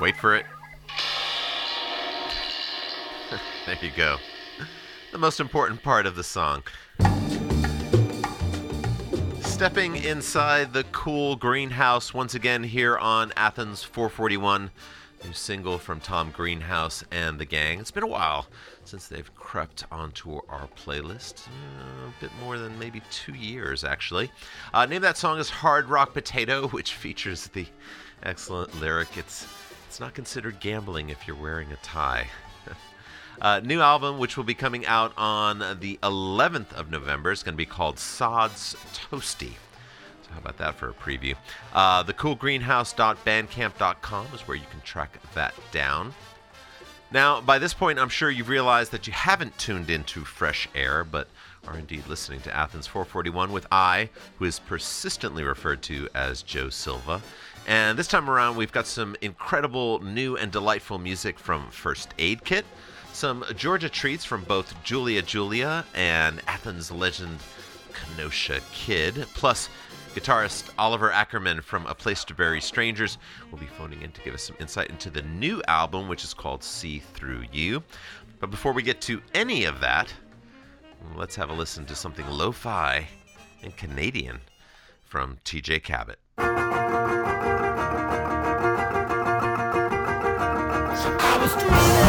Wait for it. There you go. The most important part of the song. Stepping inside the cool greenhouse once again here on Athens 441. New single from Tom Greenhouse and the gang. It's been a while since they've crept onto our playlist. A bit more than maybe 2 years, actually. Name of that song is Hard Rock Potato, which features the excellent lyric. It's not considered gambling if you're wearing a tie. New album, which will be coming out on the 11th of November. It's going to be called Sod's Toasty. So how about that for a preview? Thecoolgreenhouse.bandcamp.com is where you can track that down. Now, by this point, I'm sure you've realized that you haven't tuned into Fresh Air, but are indeed listening to Athens 441 with I, who is persistently referred to as Joe Silva. And this time around, we've got some incredible new and delightful music from First Aid Kit, some Georgia treats from both Julia and Athens legend Kenosha Kid, plus guitarist Oliver Ackerman from A Place to Bury Strangers will be phoning in to give us some insight into the new album, which is called See Through You. But before we get to any of that, let's have a listen to something lo-fi and Canadian from TJ Cabot. I was dreaming,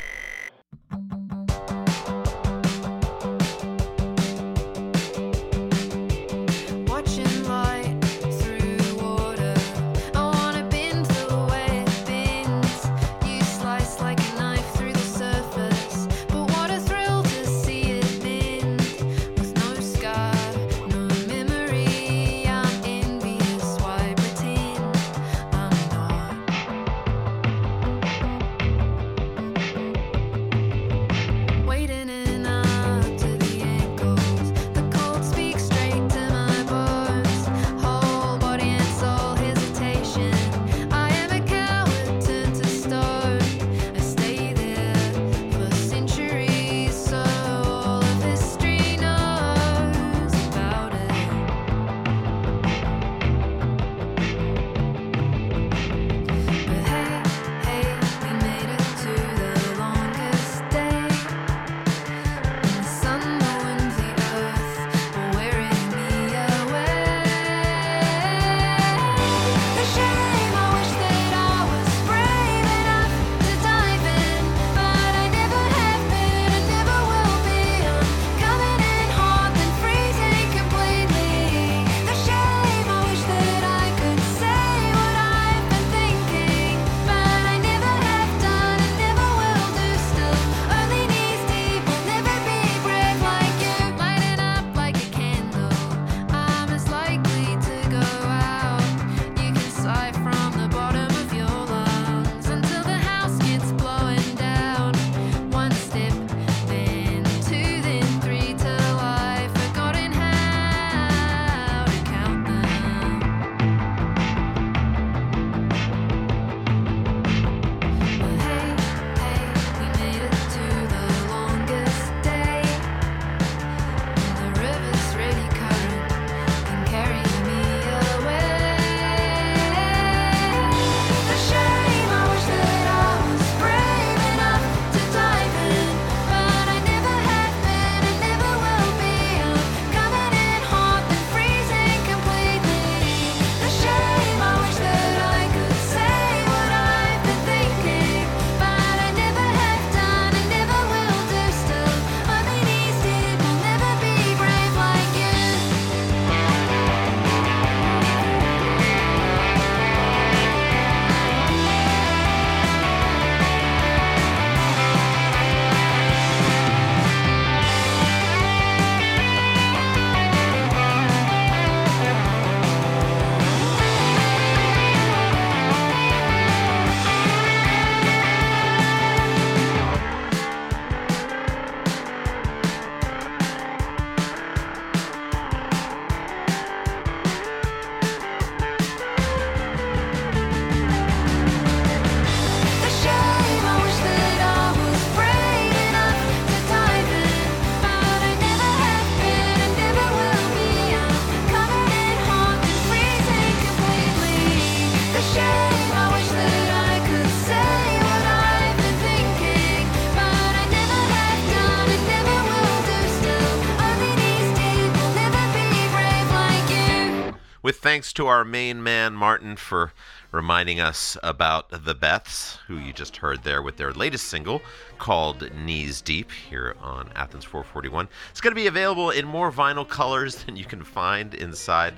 with thanks to our main man, Martin, for reminding us about The Beths, who you just heard there with their latest single called Knees Deep here on Athens 441. It's going to be available in more vinyl colors than you can find inside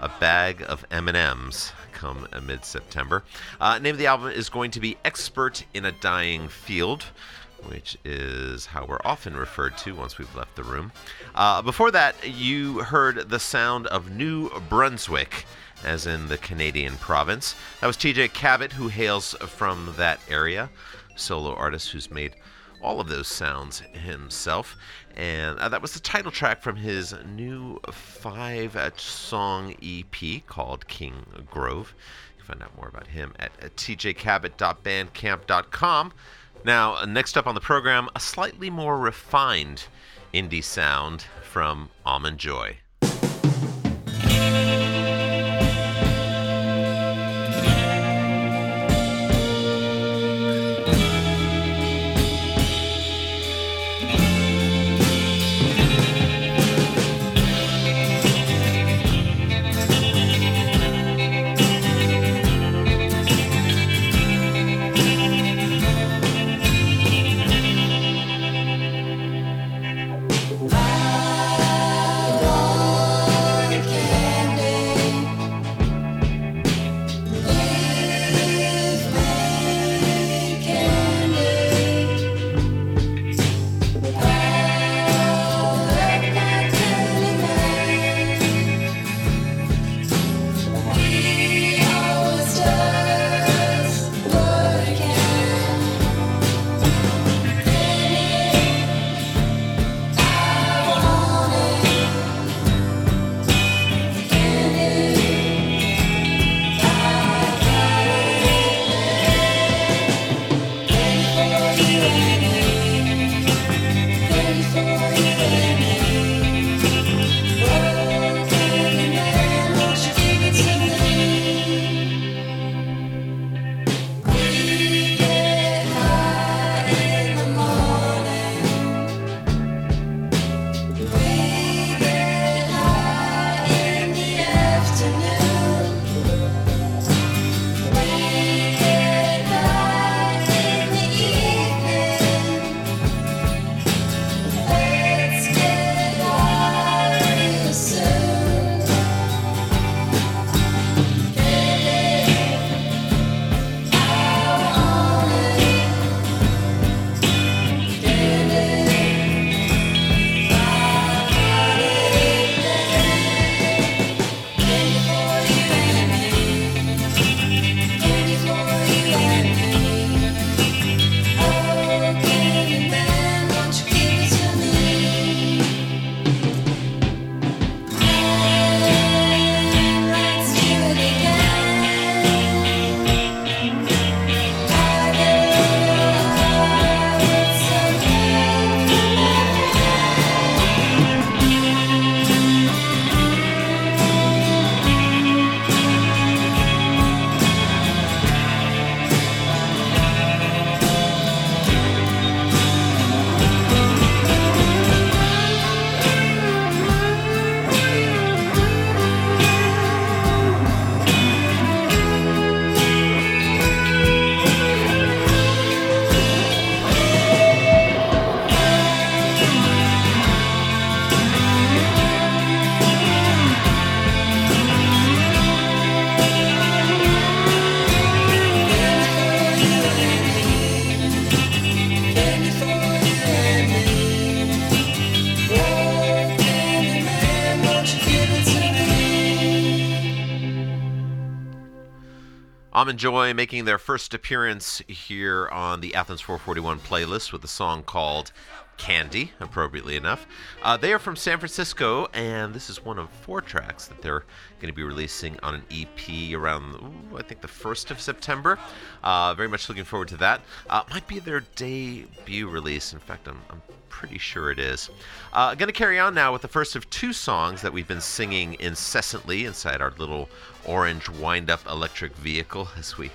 a bag of M&Ms come mid-September. Name of the album is going to be Expert in a Dying Field, which is how we're often referred to once we've left the room. Before that, you heard the sound of New Brunswick, as in the Canadian province. That was TJ Cabot, who hails from that area, solo artist who's made all of those sounds himself. And that was the title track from his new 5-song EP called King Grove. You can find out more about him at tjcabot.bandcamp.com. Now, next up on the program, a slightly more refined indie sound from Almond Joy. Almond Joy making their first appearance here on the Athens 441 playlist with a song called Candy, appropriately enough. They are from San Francisco, and this is one of 4 tracks that they're going to be releasing on an EP around, I think, the 1st of September. Very much looking forward to that. Might be their debut release. In fact, I'm pretty sure it is. Going to carry on now with the first of 2 songs that we've been singing incessantly inside our little orange wind-up electric vehicle as we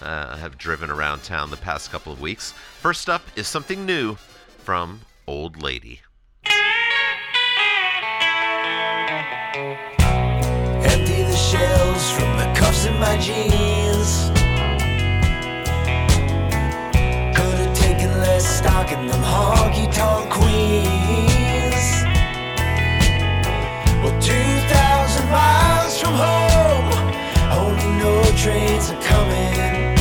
have driven around town the past couple of weeks. First up is something new from Old Lady. Empty the shade. in my jeans. Could have taken less stock in them honky-tonk queens. Well, 2,000 miles from home, only no trains are coming.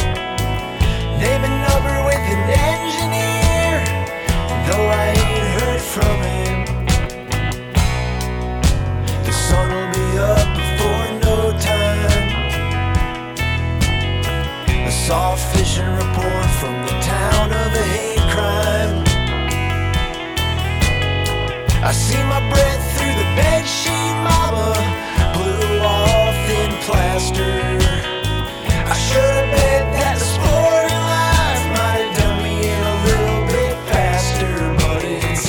Name and number with an engineer, and though I ain't heard from him, the sun will be up before no time. I saw a fishing report from the town of a hate crime. I see my breath through the bedsheet mama blew off in plaster. I should have bet that the sport of life might have done me in a little bit faster, but it's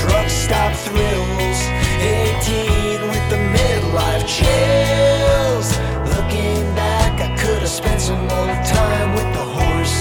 truck stop thrills, 18 with the midlife chills. Looking back, I could have spent some more time with the horses.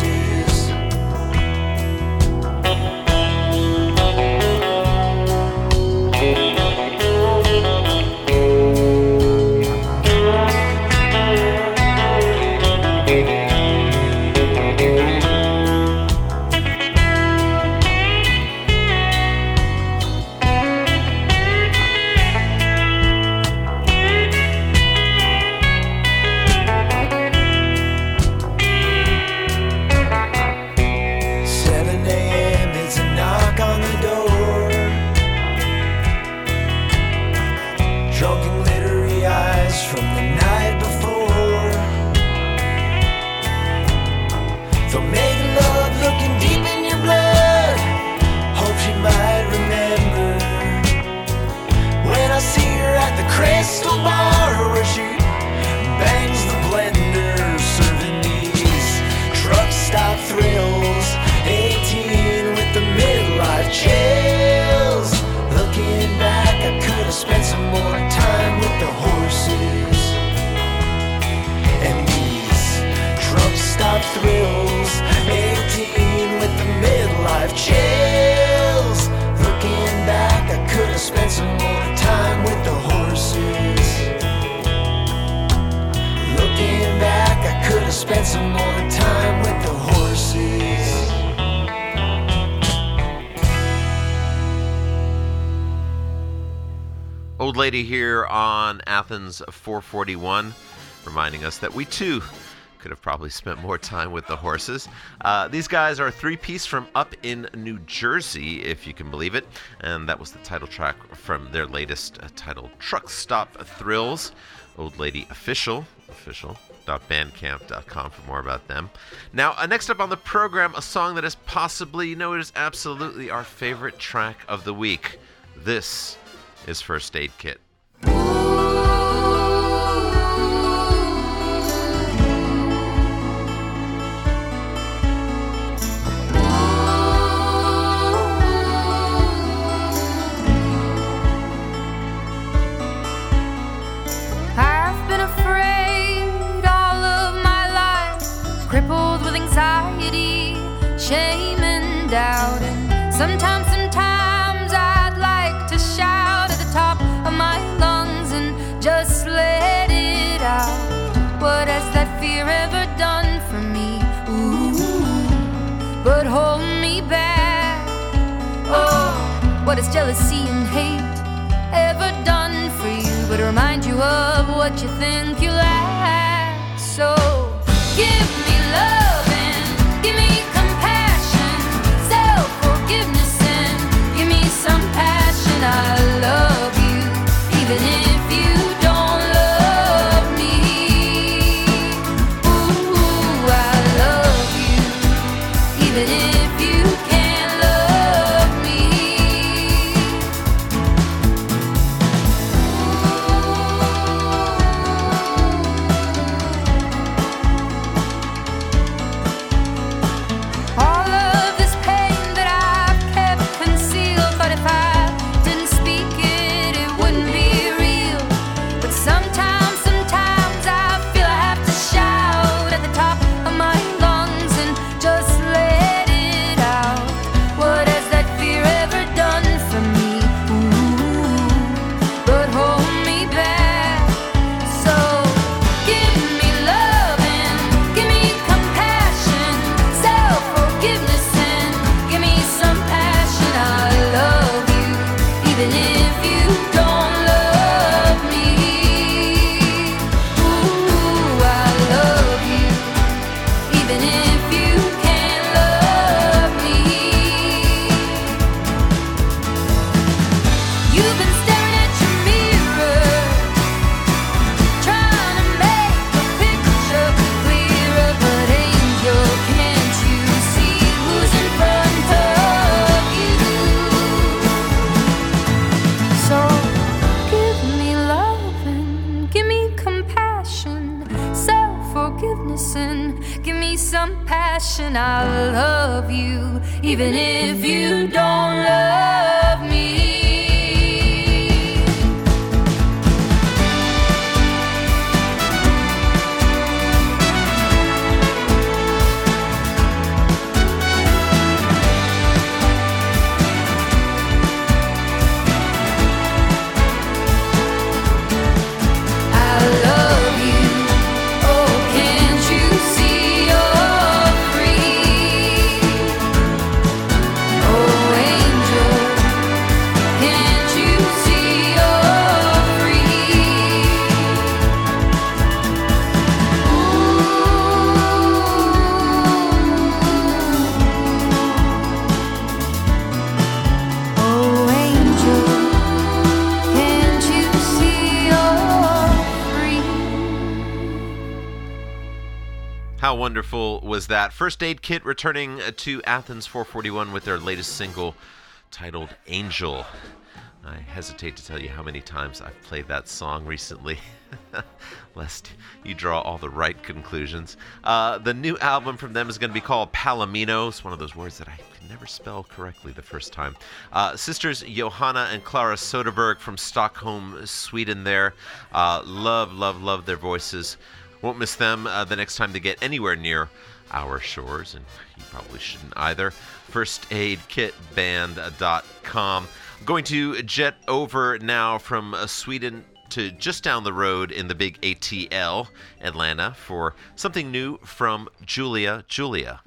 Old Lady here on Athens 441, reminding us that we too could have probably spent more time with the horses. These guys are a three-piece from up in New Jersey, if you can believe it, and that was the title track from their latest title, Truck Stop Thrills. Old Lady official.bandcamp.com for more about them. Now, next up on the program, a song that is possibly, no, it is absolutely our favorite track of the week. This is First Aid Kit. Anxiety, shame and doubt, and sometimes I'd like to shout at the top of my lungs and just let it out. What has that fear ever done for me? Ooh, but hold me back. Oh, what has jealousy and hate ever done for you but remind you of what you think you lack? So give me love, give me compassion, self-forgiveness, and give me some passion. I love you, even if you don't love me. Ooh, I love you, even if you can't love me. and I'll love you, even if you don't love me. How wonderful was that? First Aid Kit returning to Athens 441 with their latest single titled Angel. I hesitate to tell you how many times I've played that song recently, lest you draw all the right conclusions. The new album from them is going to be called Palomino. It's one of those words that I could never spell correctly the first time. Sisters Johanna and Clara Soderberg from Stockholm, Sweden there. Love their voices. Won't miss them the next time they get anywhere near our shores, and you probably shouldn't either. FirstAidKitBand.com. Going to jet over now from Sweden to just down the road in the big ATL, Atlanta, for something new from Julia. Julia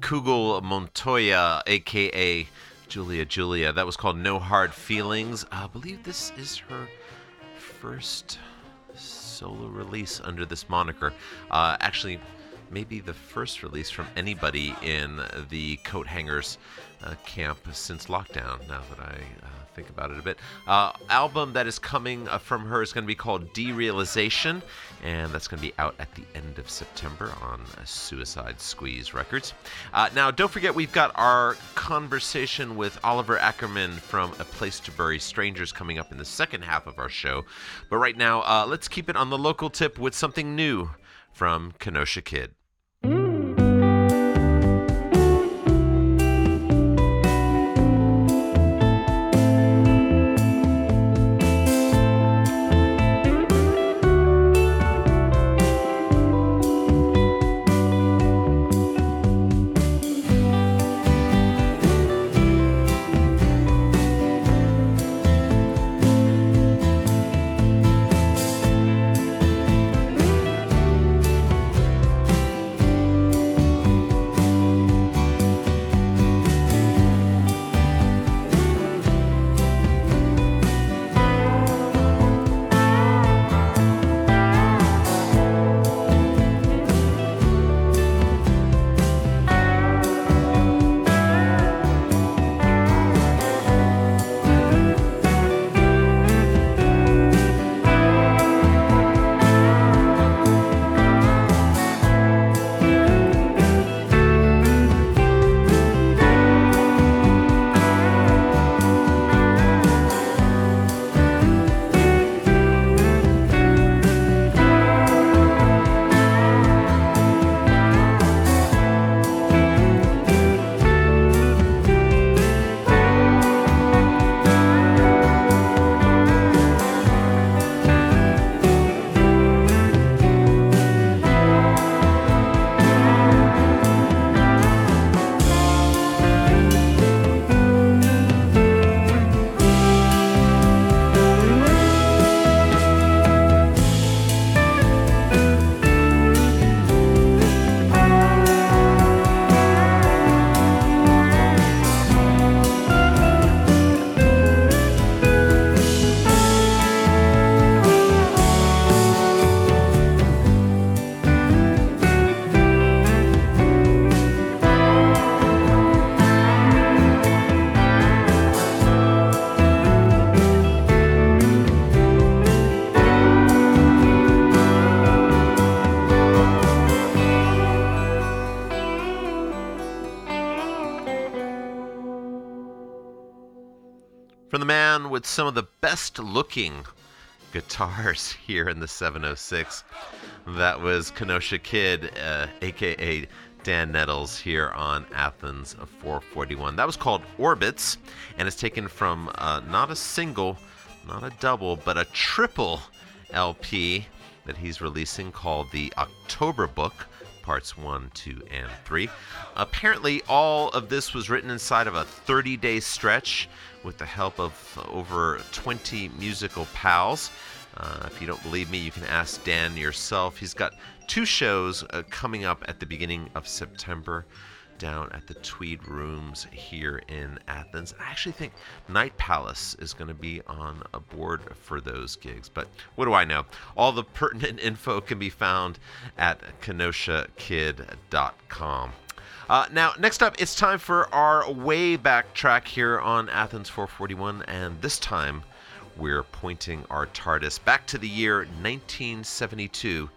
Kugel Montoya, a.k.a. Julia. That was called No Hard Feelings. I believe this is her first solo release under this moniker. Actually, maybe the first release from anybody in the Coat Hangers camp since lockdown, now that I think about it a bit. Album that is coming from her is going to be called Derealization, and that's going to be out at the end of September on Suicide Squeeze Records. Now, don't forget, we've got our conversation with Oliver Ackerman from A Place to Bury Strangers coming up in the second half of our show. But right now, let's keep it on the local tip with something new from Kenosha Kid. down with some of the best-looking guitars here in the 706. That was Kenosha Kid, a.k.a. Dan Nettles, here on Athens 441. That was called Orbits, and it's taken from not a single, not a double, but a triple LP that he's releasing called the October Book, Parts 1, 2, and 3. Apparently, all of this was written inside of a 30-day stretch with the help of over 20 musical pals. If you don't believe me, you can ask Dan yourself. He's got two shows coming up at the beginning of September down at the Tweed Rooms here in Athens. I actually think Night Palace is going to be on a board for those gigs, but what do I know? All the pertinent info can be found at KenoshaKid.com. Now, next up, it's time for our way back track here on Athens 441, and this time we're pointing our TARDIS back to the year 1972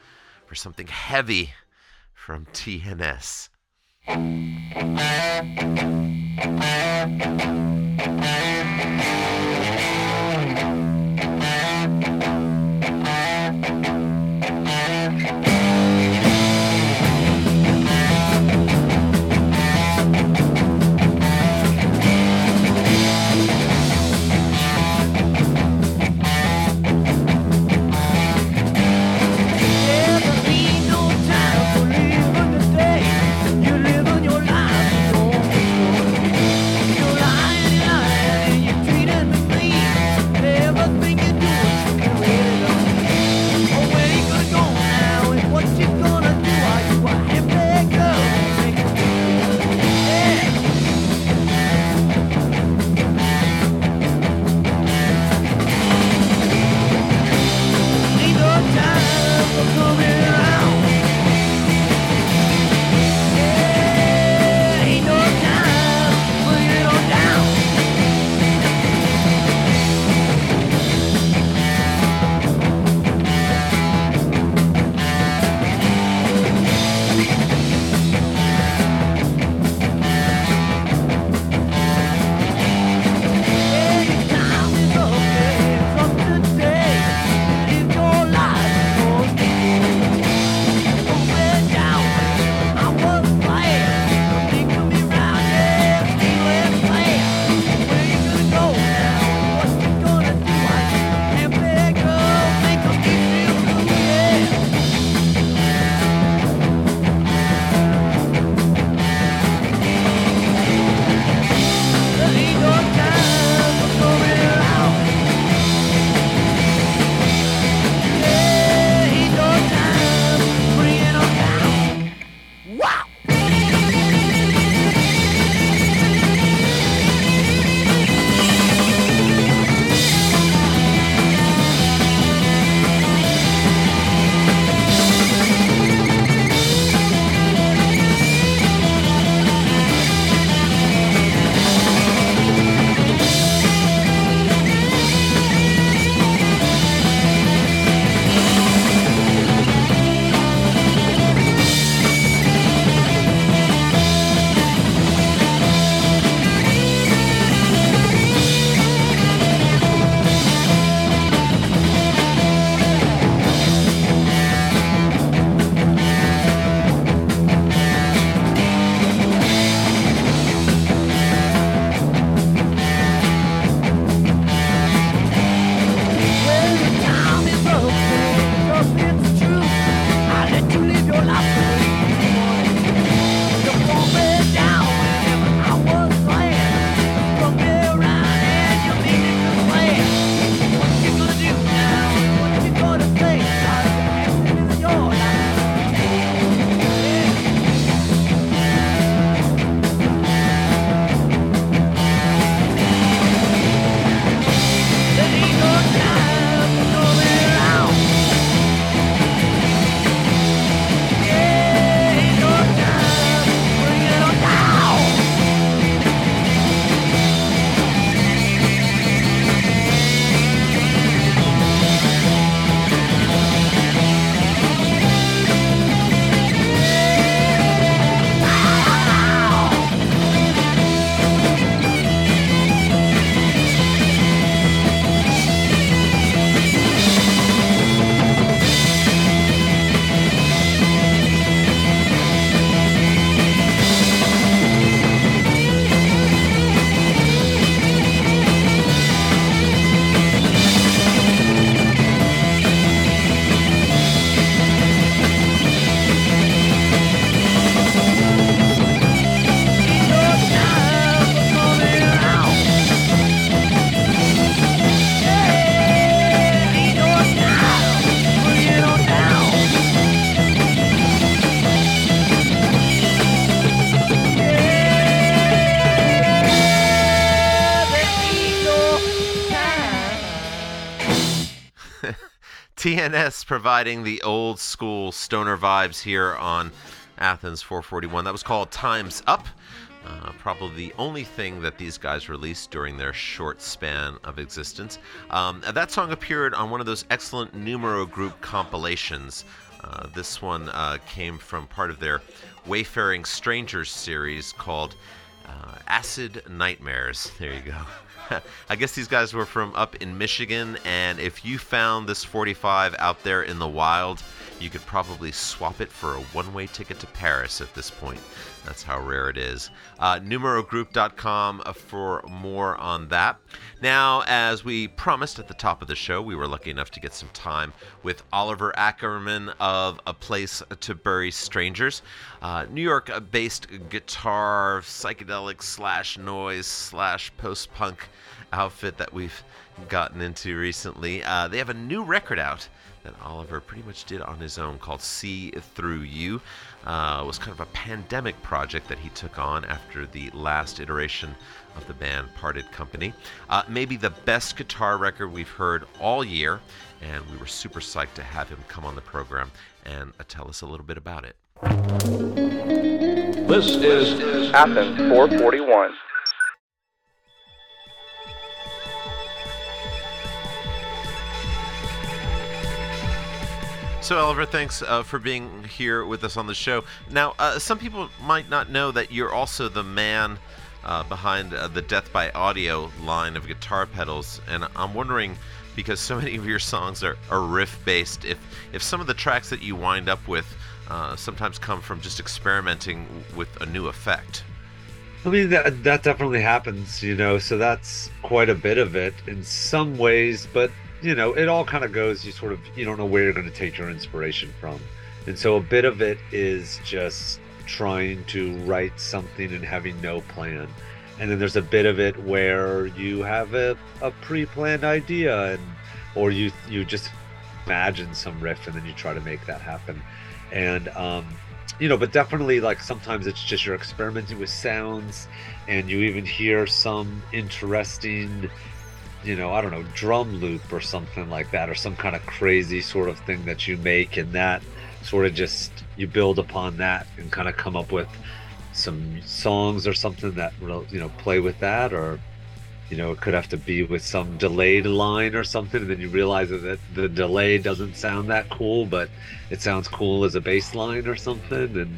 for something heavy from TNS. TNS providing the old school stoner vibes here on Athens 441. That was called Time's Up. Probably the only thing that these guys released during their short span of existence. That song appeared on one of those excellent Numero Group compilations. This one came from part of their Wayfaring Strangers series called Acid Nightmares. There you go. I guess these guys were from up in Michigan, and if you found this 45 out there in the wild, you could probably swap it for a one-way ticket to Paris at this point. That's how rare it is. Numerogroup.com for more on that. Now, as we promised at the top of the show, we were lucky enough to get some time with Oliver Ackerman of A Place to Bury Strangers. New York-based guitar, psychedelic / noise / post-punk outfit that we've gotten into recently. They have a new record out that Oliver pretty much did on his own called See Through You. It was kind of a pandemic project that he took on after the last iteration of the band parted company. Maybe the best guitar record we've heard all year, and we were super psyched to have him come on the program and tell us a little bit about it. This is Athens 441. So, Oliver, thanks for being here with us on the show. Now, some people might not know that you're also the man behind the Death by Audio line of guitar pedals, and I'm wondering, because so many of your songs are riff-based, if some of the tracks that you wind up with sometimes come from just experimenting with a new effect. I mean, that definitely happens, you know, so that's quite a bit of it in some ways, but you know, it all kind of goes, you don't know where you're going to take your inspiration from. And so a bit of it is just trying to write something and having no plan. And then there's a bit of it where you have a pre-planned idea, or you just imagine some riff and then you try to make that happen. And, you know, but definitely, like, sometimes it's just you're experimenting with sounds, and you even hear some interesting, you know, I don't know, drum loop or something like that, or some kind of crazy sort of thing that you make, and that sort of just, you build upon that and kind of come up with some songs or something that, you know, play with that, or, you know, it could have to be with some delayed line or something, and then you realize that the delay doesn't sound that cool, but it sounds cool as a bass line or something. And,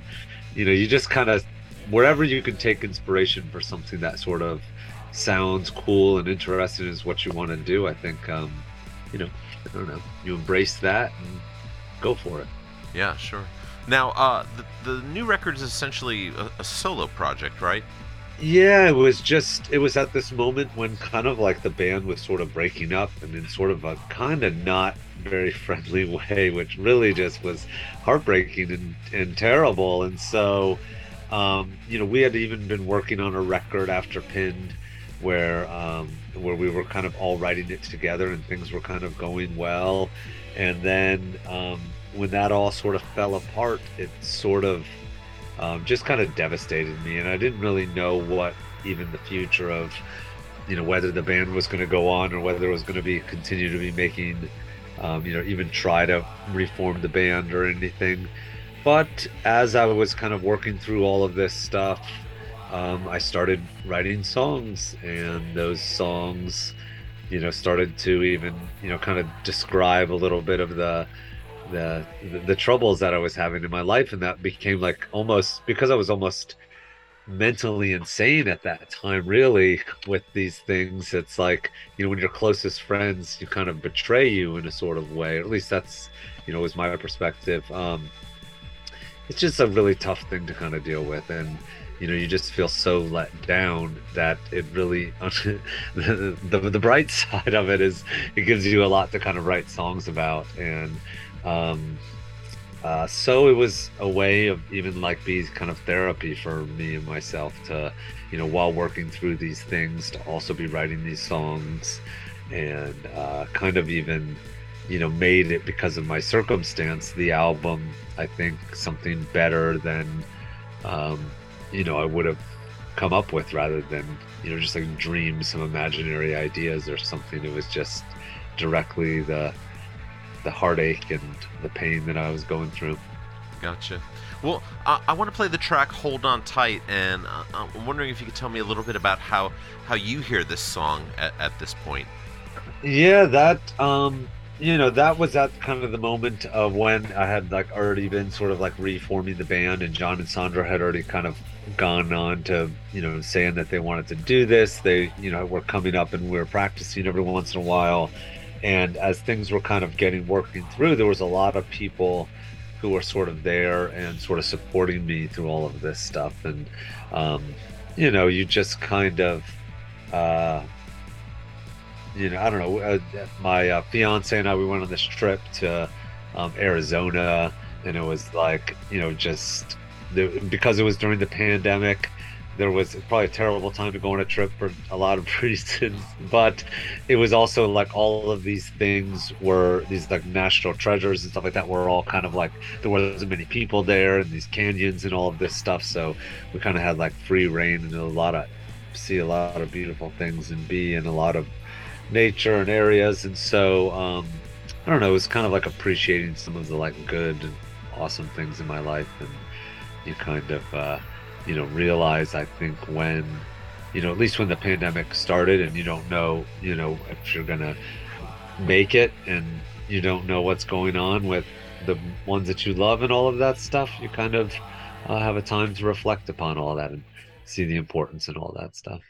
you know, you just kind of, wherever you can take inspiration for something that sort of sounds cool and interesting is what you want to do. I think, you know, I don't know, you embrace that and go for it. Yeah, sure. Now, the new record is essentially a solo project, right? Yeah, it was at this moment when kind of like the band was sort of breaking up, and in sort of a kind of not very friendly way, which really just was heartbreaking and terrible. And so, you know, we had even been working on a record after Pinned, where we were kind of all writing it together and things were kind of going well. And then when that all sort of fell apart, it sort of just kind of devastated me. And I didn't really know what even the future of, you know, whether the band was going to go on or whether it was going to be continue to be making, you know, even try to reform the band or anything. But as I was kind of working through all of this stuff, I started writing songs, and those songs, you know, started to even, you know, kind of describe a little bit of the troubles that I was having in my life. And that became like almost, because I was almost mentally insane at that time, really, with these things. It's like, you know, when your closest friends, you kind of betray you in a sort of way, or at least that's, you know, was my perspective. It's just a really tough thing to kind of deal with. And, you know, you just feel so let down that it really, the bright side of it is it gives you a lot to kind of write songs about. And so it was a way of even like being kind of therapy for me and myself to, you know, while working through these things, to also be writing these songs. And kind of even, you know, made it, because of my circumstance, the album, I think, something better than, you know, I would have come up with, rather than, you know, just like dreams, some imaginary ideas or something. It was just directly the the heartache and the pain that I was going through. Gotcha. Well, I want to play the track Hold On Tight, and I'm wondering if you could tell me a little bit about how you hear this song at this point. Yeah, that, that was at kind of the moment of when I had like already been sort of like reforming the band, and John and Sandra had already kind of gone on to, saying that they wanted to do this. They, were coming up and we were practicing every once in a while. And as things were kind of working through, there was a lot of people who were sort of there and sort of supporting me through all of this stuff. And, you just kind of, I don't know, my fiance and I, we went on this trip to Arizona, and it was like, because it was during the pandemic, there was probably a terrible time to go on a trip for a lot of reasons, but it was also like all of these things were these like national treasures and stuff like that were all kind of like, there wasn't many people there, and these canyons and all of this stuff. So we kind of had like free reign and see a lot of beautiful things and be in a lot of nature and areas. And so I don't know, it was kind of like appreciating some of the like good and awesome things in my life. And you kind of realize, I think, when at least when the pandemic started, and you don't know if you're gonna make it, and you don't know what's going on with the ones that you love and all of that stuff, you kind of have a time to reflect upon all that and see the importance and all that stuff.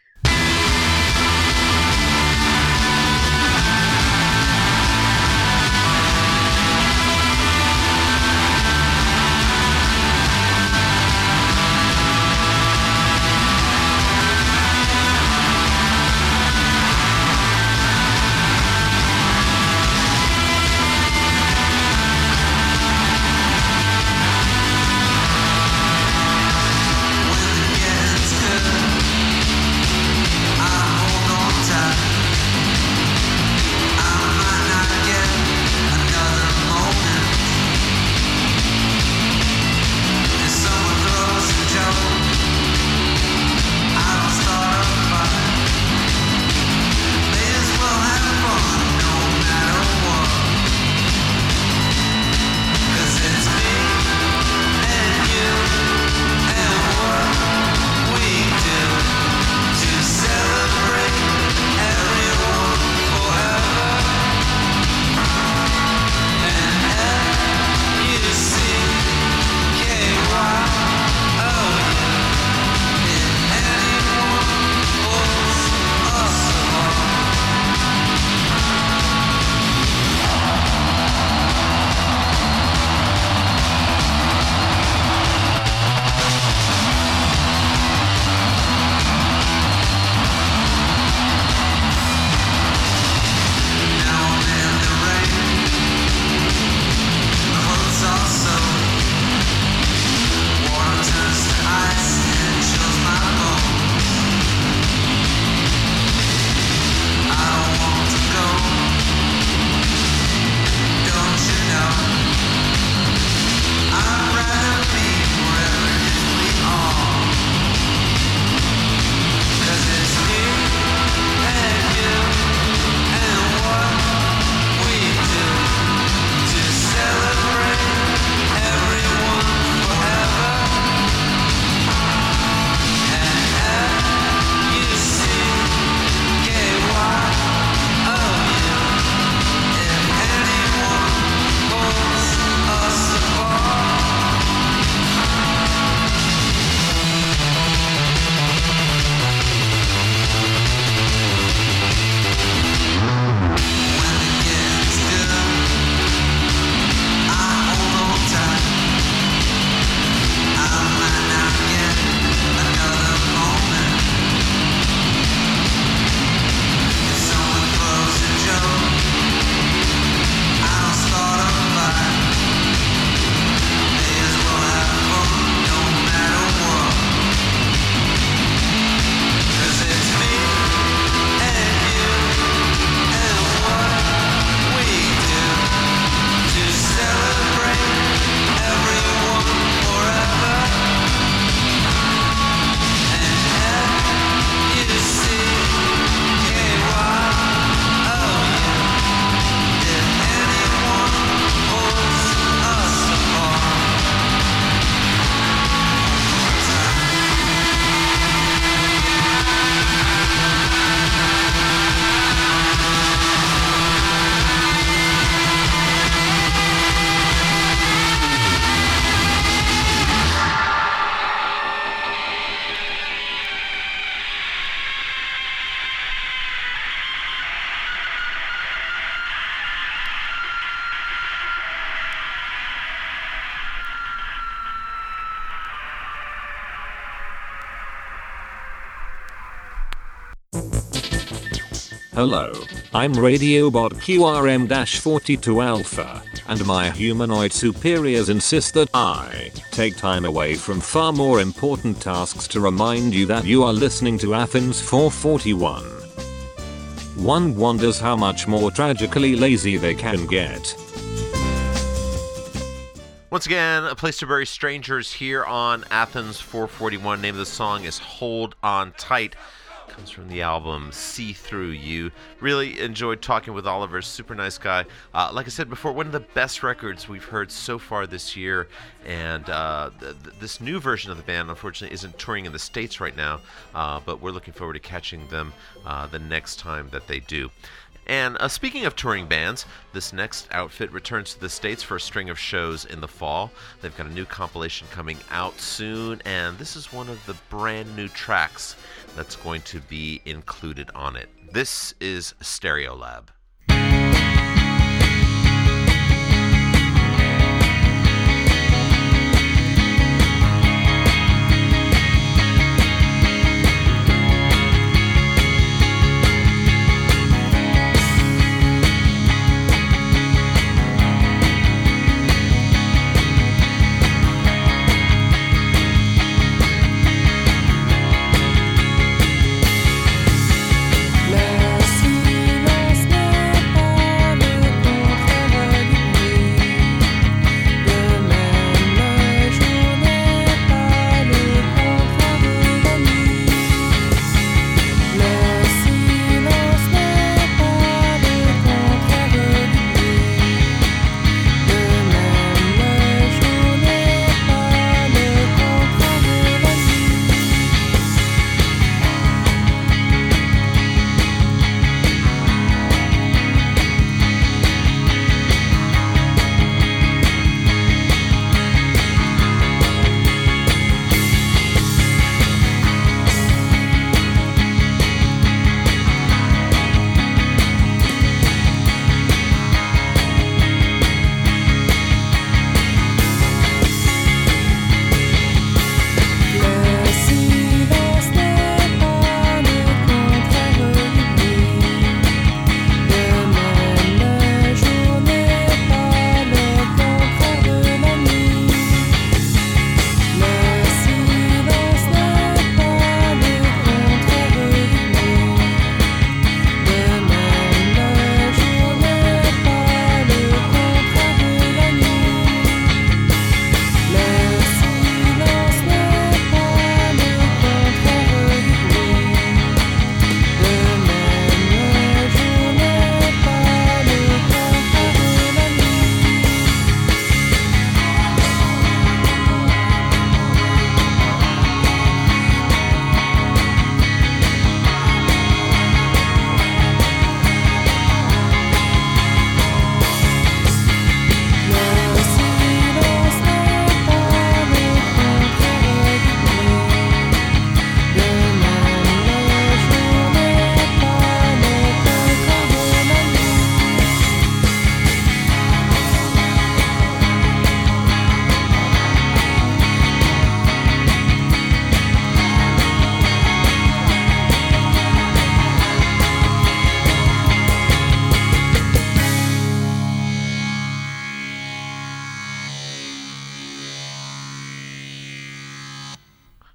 Hello, I'm Radiobot QRM-42 Alpha, and my humanoid superiors insist that I take time away from far more important tasks to remind you that you are listening to Athens 441. One wonders how much more tragically lazy they can get. Once again, A Place to Bury Strangers here on Athens 441. Name of the song is Hold On Tight. Comes from the album See Through You. Really enjoyed talking with Oliver. Super nice guy. Like I said before, one of the best records we've heard so far this year. And this new version of the band, unfortunately, isn't touring in the States right now. But we're looking forward to catching them the next time that they do. And speaking of touring bands, this next outfit returns to the States for a string of shows in the fall. They've got a new compilation coming out soon, and this is one of the brand new tracks that's going to be included on it. This is Stereolab.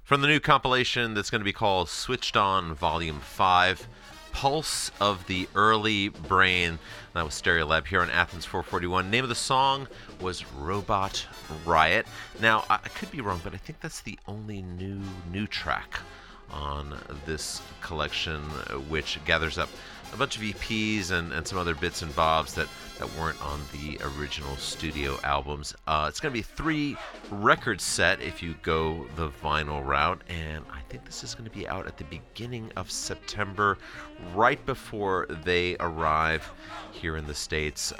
From the new compilation that's going to be called Switched On Volume 5, Pulse of the Early Brain. That was Stereolab here on Athens 441. Name of the song was Robot Riot. Now, I could be wrong, but I think that's the only new track on this collection, which gathers up a bunch of EPs and some other bits and bobs that weren't on the original studio albums. It's going to be 3-record set if you go the vinyl route, and I think this is going to be out at the beginning of September, right before they arrive here in the States.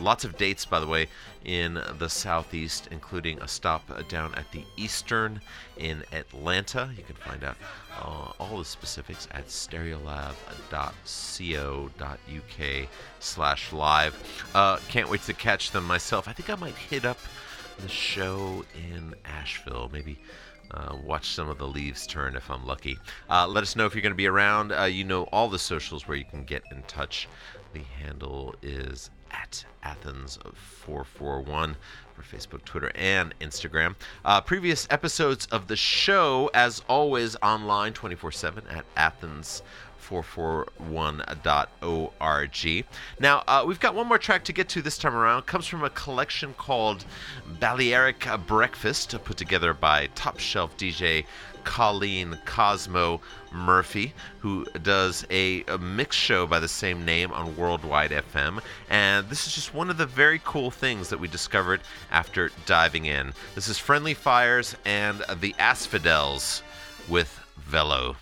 Lots of dates, by the way, in the Southeast, including a stop down at the Eastern in Atlanta. You can find out all the specifics at stereolab.co.uk/live. Can't wait to catch them myself. I think I might hit up the show in Asheville, maybe Watch some of the leaves turn if I'm lucky. Let us know if you're going to be around. You know all the socials where you can get in touch. The handle is at Athens441 for Facebook, Twitter, and Instagram. Previous episodes of the show, as always, online 24/7 at Athens441.org. Now, we've got one more track to get to this time around. It comes from a collection called Balearic Breakfast, put together by Top Shelf DJ Colleen Cosmo Murphy, who does a mix show by the same name on Worldwide FM. And this is just one of the very cool things that we discovered after diving in. This is Friendly Fires and the Asphodels with Velo.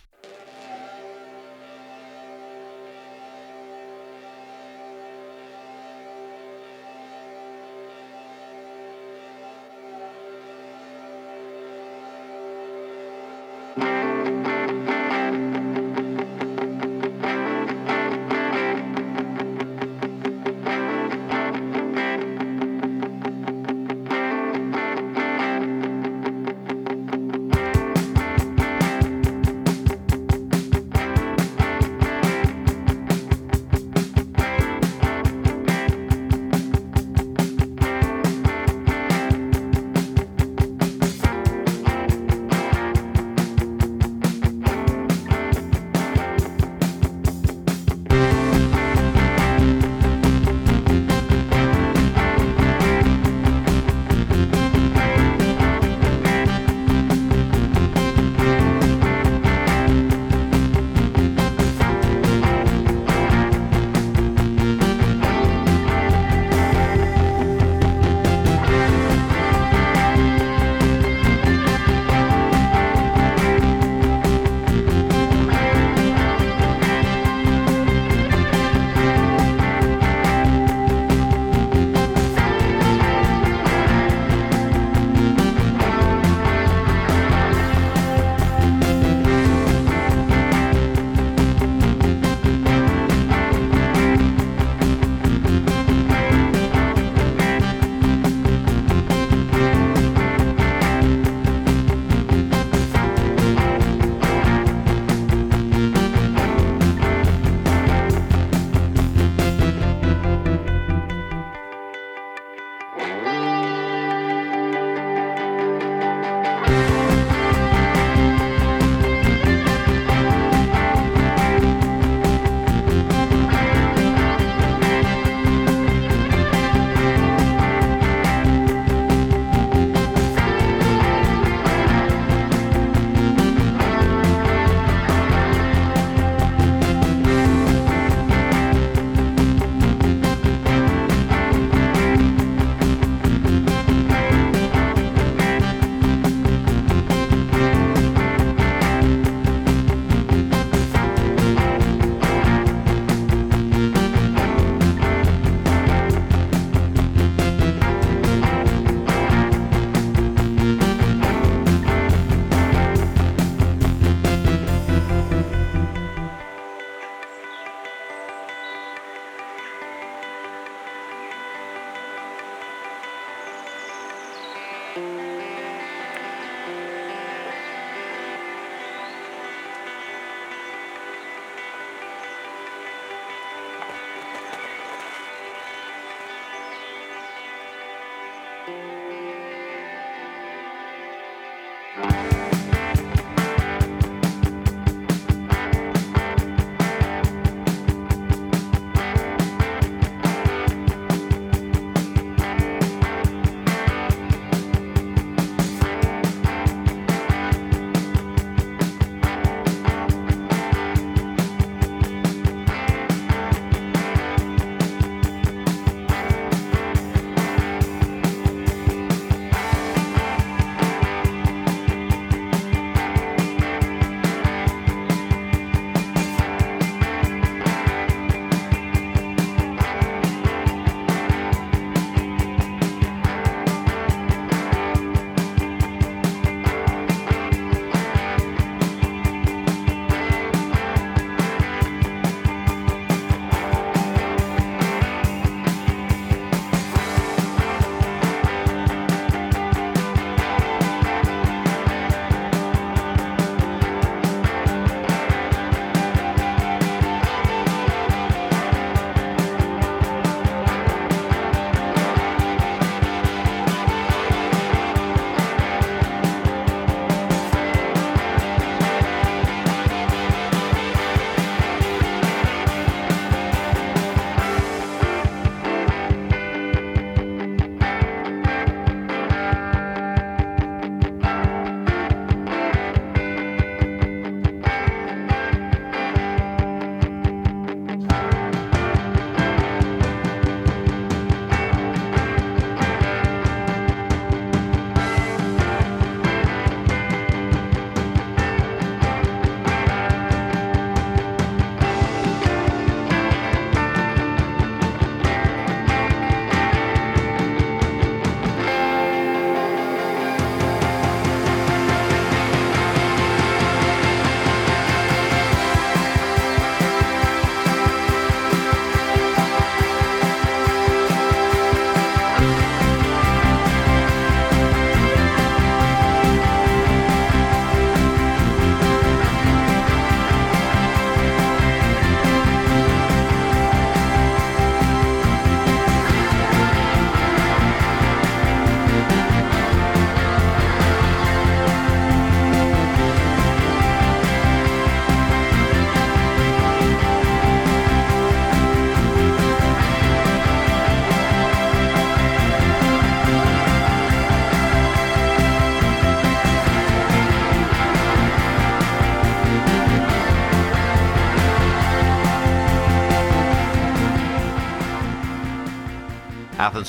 Athens